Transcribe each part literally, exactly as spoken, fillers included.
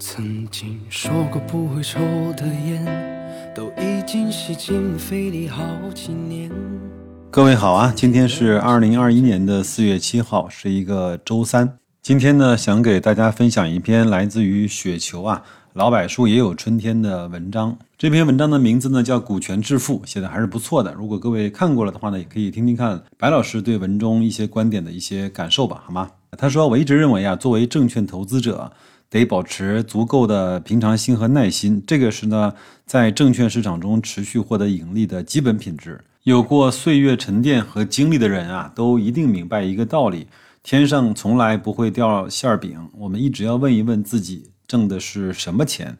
曾经说过不会抽的烟，都已经吸进肺里好几年。各位好啊，今天是二零二一年的四月七号，是一个周三。今天呢，想给大家分享一篇来自于雪球啊，老柏树也有春天的文章。这篇文章的名字呢叫《股权致富》，写的还是不错的。如果各位看过了的话呢，也可以听听看白老师对文中一些观点的一些感受吧，好吗？他说，我一直认为啊，作为证券投资者，得保持足够的平常心和耐心，这个是呢，在证券市场中持续获得盈利的基本品质。有过岁月沉淀和经历的人啊，都一定明白一个道理：天上从来不会掉馅饼。我们一直要问一问自己，挣的是什么钱？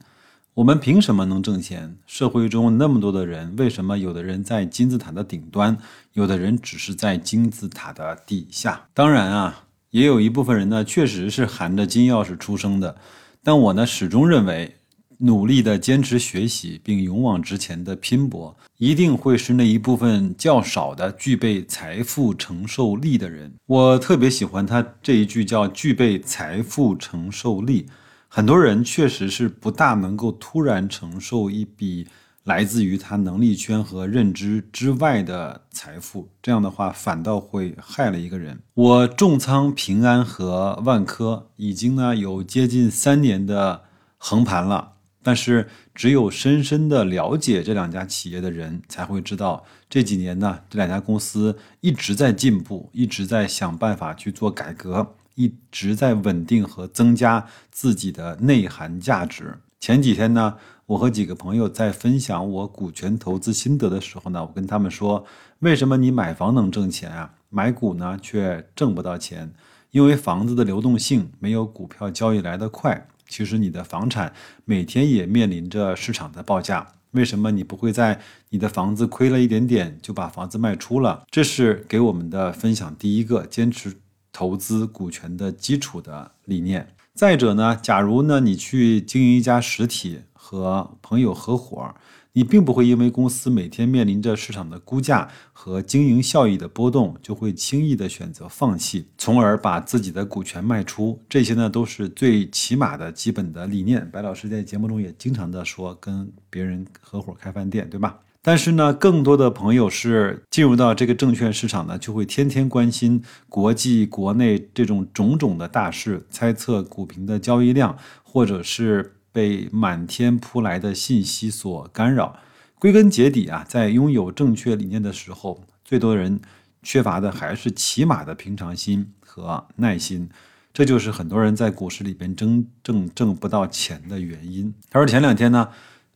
我们凭什么能挣钱？社会中那么多的人，为什么有的人在金字塔的顶端，有的人只是在金字塔的底下？当然啊，也有一部分人呢，确实是含着金钥匙出生的，但我呢，始终认为，努力的坚持学习并勇往直前的拼搏，一定会是那一部分较少的具备财富承受力的人。我特别喜欢他这一句，叫具备财富承受力。很多人确实是不大能够突然承受一笔来自于他能力圈和认知之外的财富，这样的话反倒会害了一个人。我重仓平安和万科已经呢有接近三年的横盘了，但是只有深深的了解这两家企业的人才会知道，这几年呢这两家公司一直在进步，一直在想办法去做改革，一直在稳定和增加自己的内涵价值。前几天呢，我和几个朋友在分享我股权投资心得的时候呢，我跟他们说，为什么你买房能挣钱啊，买股呢却挣不到钱？因为房子的流动性没有股票交易来得快。其实你的房产每天也面临着市场的报价，为什么你不会在你的房子亏了一点点就把房子卖出了？这是给我们的分享第一个，坚持投资股权的基础的理念。再者呢，假如呢你去经营一家实体，和朋友合伙，你并不会因为公司每天面临着市场的估价和经营效益的波动，就会轻易的选择放弃，从而把自己的股权卖出。这些呢都是最起码的基本的理念。白老师在节目中也经常的说，跟别人合伙开饭店，对吧？但是呢，更多的朋友是进入到这个证券市场呢，就会天天关心国际国内这种种种的大事，猜测股评的交易量，或者是被满天扑来的信息所干扰。归根结底啊，在拥有正确理念的时候，最多人缺乏的还是起码的平常心和耐心，这就是很多人在股市里边真正挣不到钱的原因。他说，前两天呢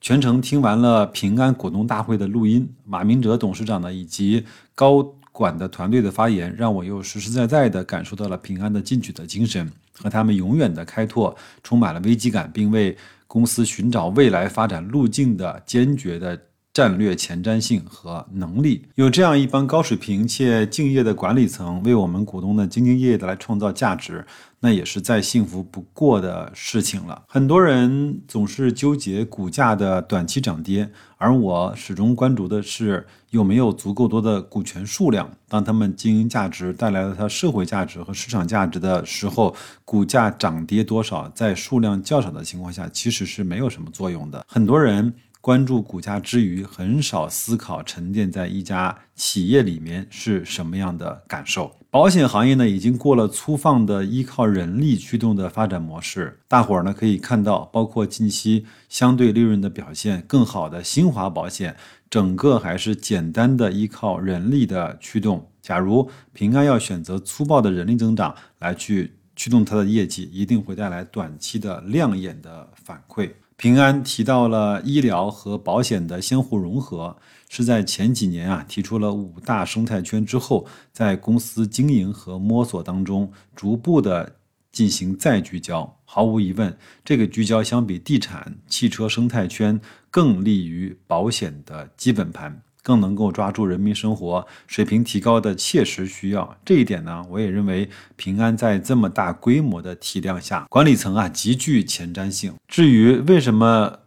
全程听完了平安股东大会的录音，马明哲董事长呢以及高管的团队的发言，让我又实实在在地感受到了平安的进取的精神和他们永远的开拓，充满了危机感，并为公司寻找未来发展路径的坚决的战略前瞻性和能力。有这样一帮高水平且敬业的管理层，为我们股东的兢兢业业的来创造价值，那也是再幸福不过的事情了。很多人总是纠结股价的短期涨跌，而我始终关注的是有没有足够多的股权数量。当他们经营价值带来了它社会价值和市场价值的时候，股价涨跌多少在数量较少的情况下其实是没有什么作用的。很多人关注股价之余，很少思考沉淀在一家企业里面是什么样的感受。保险行业呢，已经过了粗放的依靠人力驱动的发展模式。大伙儿呢可以看到，包括近期相对利润的表现更好的新华保险，整个还是简单的依靠人力的驱动。假如平安要选择粗暴的人力增长来去驱动它的业绩，一定会带来短期的亮眼的反馈。平安提到了医疗和保险的相互融合，是在前几年啊提出了五大生态圈之后，在公司经营和摸索当中逐步的进行再聚焦。毫无疑问，这个聚焦相比地产、汽车生态圈更利于保险的基本盘，更能够抓住人民生活水平提高的切实需要。这一点呢，我也认为平安在这么大规模的体量下，管理层啊极具前瞻性。至于为什么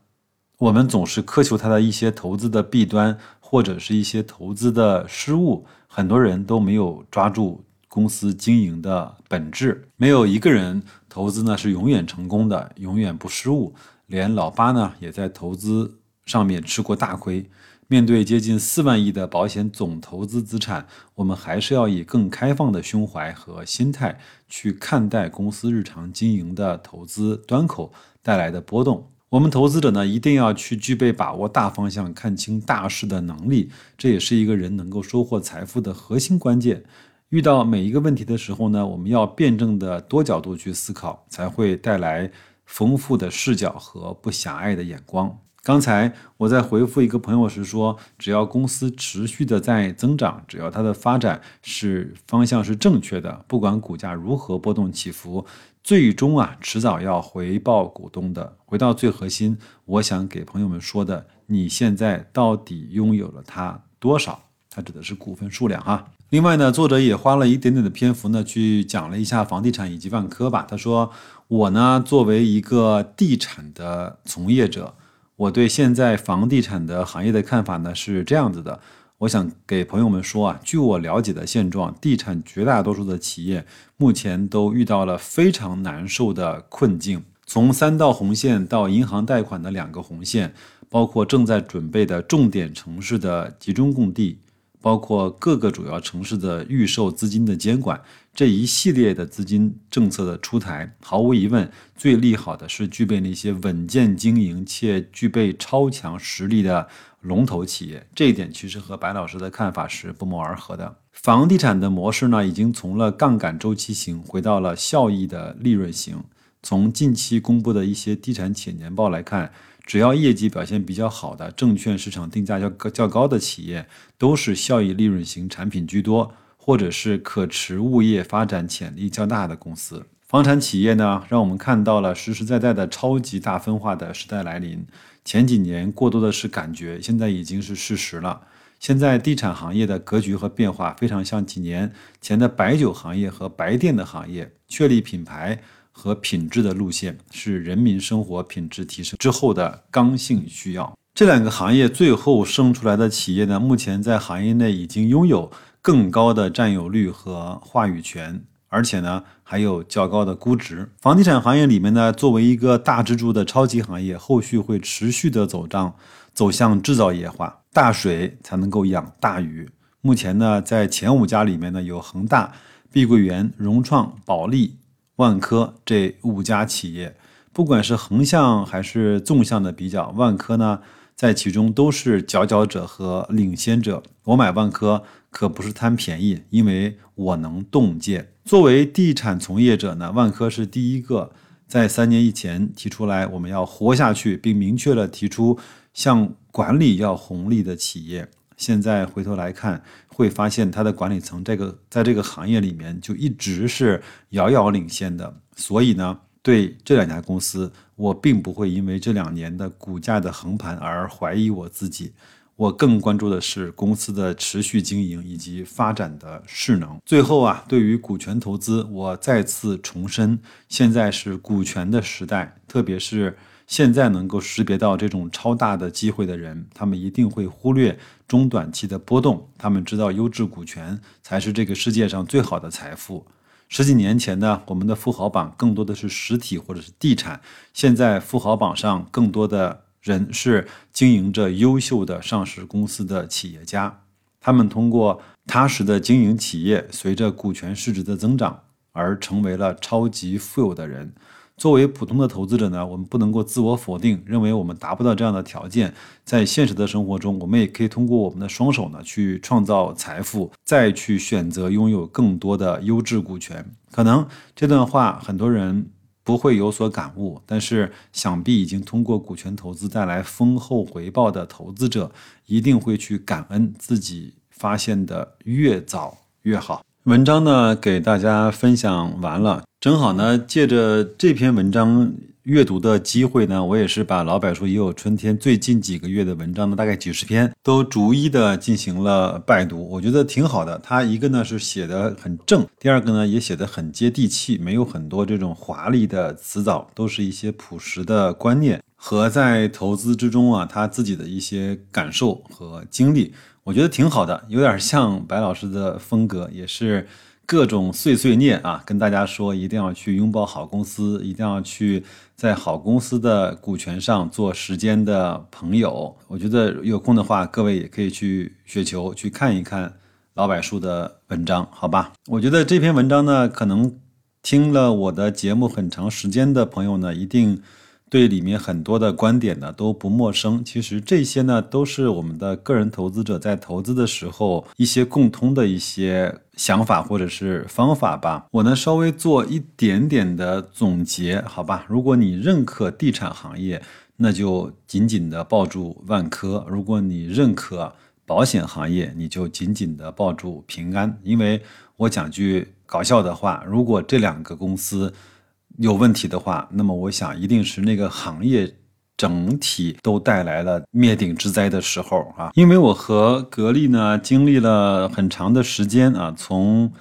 我们总是苛求它的一些投资的弊端，或者是一些投资的失误，很多人都没有抓住公司经营的本质，没有一个人投资呢是永远成功的，永远不失误。连老八呢也在投资上面吃过大亏。面对接近四万亿的保险总投资资产，我们还是要以更开放的胸怀和心态去看待公司日常经营的投资端口带来的波动。我们投资者呢，一定要去具备把握大方向、看清大势的能力，这也是一个人能够收获财富的核心关键。遇到每一个问题的时候呢，我们要辩证的多角度去思考，才会带来丰富的视角和不狭隘的眼光。刚才我在回复一个朋友时说，只要公司持续的在增长，只要它的发展是方向是正确的，不管股价如何波动起伏，最终啊，迟早要回报股东的。回到最核心，我想给朋友们说的，你现在到底拥有了它多少？它指的是股份数量哈。另外呢，作者也花了一点点的篇幅呢，去讲了一下房地产以及万科吧。他说，我呢作为一个地产的从业者，我对现在房地产的行业的看法呢是这样子的，我想给朋友们说啊，据我了解的现状，地产绝大多数的企业目前都遇到了非常难受的困境，从三道红线到银行贷款的两个红线，包括正在准备的重点城市的集中供地，包括各个主要城市的预售资金的监管，这一系列的资金政策的出台，毫无疑问，最利好的是具备那些稳健经营且具备超强实力的龙头企业。这一点其实和白老师的看法是不谋而合的。房地产的模式呢，已经从了杠杆周期型回到了效益的利润型。从近期公布的一些地产企业年报来看，只要业绩表现比较好的证券市场定价较高的企业，都是效益利润型产品居多，或者是可持物业发展潜力较大的公司。房产企业呢，让我们看到了实实在在的超级大分化的时代来临。前几年过多的是感觉，现在已经是事实了。现在地产行业的格局和变化非常像几年前的白酒行业和白电的行业，确立品牌和品质的路线是人民生活品质提升之后的刚性需要。这两个行业最后生出来的企业呢，目前在行业内已经拥有更高的占有率和话语权，而且呢还有较高的估值。房地产行业里面呢，作为一个大支柱的超级行业，后续会持续的走涨，走向制造业化，大水才能够养大鱼。目前呢，在前五家里面呢，有恒大、碧桂园、融创、保利、万科这五家企业，不管是横向还是纵向的比较，万科呢在其中都是佼佼者和领先者。我买万科可不是贪便宜，因为我能洞见。作为地产从业者呢，万科是第一个在三年以前提出来我们要活下去，并明确了提出向管理要红利的企业。现在回头来看，会发现它的管理层这个在这个行业里面就一直是遥遥领先的。所以呢，对这两家公司，我并不会因为这两年的股价的横盘而怀疑我自己，我更关注的是公司的持续经营以及发展的势能。最后啊，对于股权投资，我再次重申，现在是股权的时代，特别是现在能够识别到这种超大的机会的人，他们一定会忽略中短期的波动，他们知道优质股权才是这个世界上最好的财富。十几年前呢，我们的富豪榜更多的是实体或者是地产，现在富豪榜上更多的人是经营着优秀的上市公司的企业家，他们通过踏实的经营企业，随着股权市值的增长而成为了超级富有的人。作为普通的投资者呢，我们不能够自我否定，认为我们达不到这样的条件。在现实的生活中，我们也可以通过我们的双手呢，去创造财富，再去选择拥有更多的优质股权。可能这段话很多人不会有所感悟，但是想必已经通过股权投资带来丰厚回报的投资者，一定会去感恩自己发现的越早越好。文章呢，给大家分享完了。正好呢，借着这篇文章阅读的机会呢，我也是把老柏说也有春天最近几个月的文章呢，大概几十篇都逐一的进行了拜读，我觉得挺好的。他一个呢是写的很正，第二个呢也写的很接地气，没有很多这种华丽的辞藻，都是一些朴实的观念和在投资之中啊他自己的一些感受和经历，我觉得挺好的，有点像白老师的风格，也是各种碎碎念啊，跟大家说一定要去拥抱好公司，一定要去在好公司的股权上做时间的朋友。我觉得有空的话，各位也可以去雪球去看一看老柏树的文章，好吧？我觉得这篇文章呢，可能听了我的节目很长时间的朋友呢，一定对里面很多的观点呢都不陌生。其实这些呢都是我们的个人投资者在投资的时候一些共通的一些想法或者是方法吧。我呢稍微做一点点的总结，好吧。如果你认可地产行业，那就紧紧的抱住万科；如果你认可保险行业，你就紧紧的抱住平安。因为我讲句搞笑的话，如果这两个公司有问题的话，那么我想一定是那个行业整体都带来了灭顶之灾的时候啊。因为我和格力呢经历了很长的时间啊，从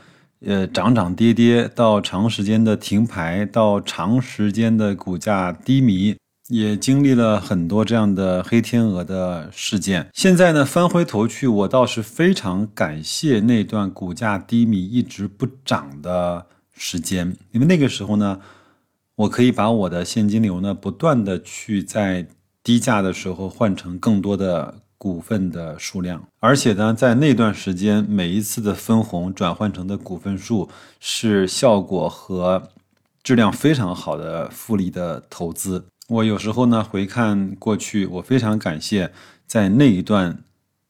呃涨涨跌跌到长时间的停牌，到长时间的股价低迷，也经历了很多这样的黑天鹅的事件。现在呢翻回头去，我倒是非常感谢那段股价低迷一直不涨的时间，因为那个时候呢我可以把我的现金流呢不断的去在低价的时候换成更多的股份的数量，而且呢在那段时间每一次的分红转换成的股份数是效果和质量非常好的复利的投资。我有时候呢回看过去，我非常感谢在那一段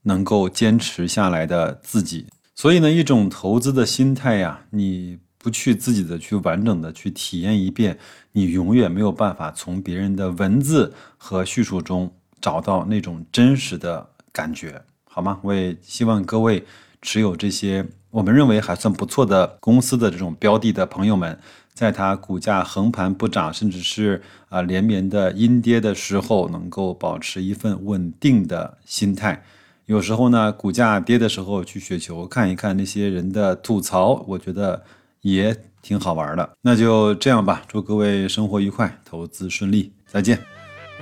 能够坚持下来的自己。所以呢一种投资的心态呀，你不去自己的去完整的去体验一遍，你永远没有办法从别人的文字和叙述中找到那种真实的感觉，好吗？我也希望各位持有这些我们认为还算不错的公司的这种标的的朋友们，在它股价横盘不涨，甚至是啊连绵的阴跌的时候，能够保持一份稳定的心态。有时候呢，股价跌的时候去雪球看一看那些人的吐槽，我觉得也挺好玩的。那就这样吧，祝各位生活愉快，投资顺利，再见。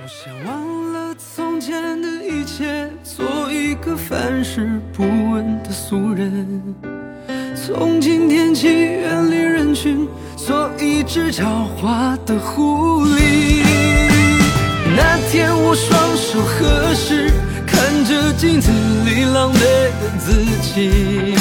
我想忘了从前的一切，做一个凡事不问的俗人，从今天起远离人群，做一只狡猾的狐狸。那天我双手合十，看着镜子里狼狈的自己，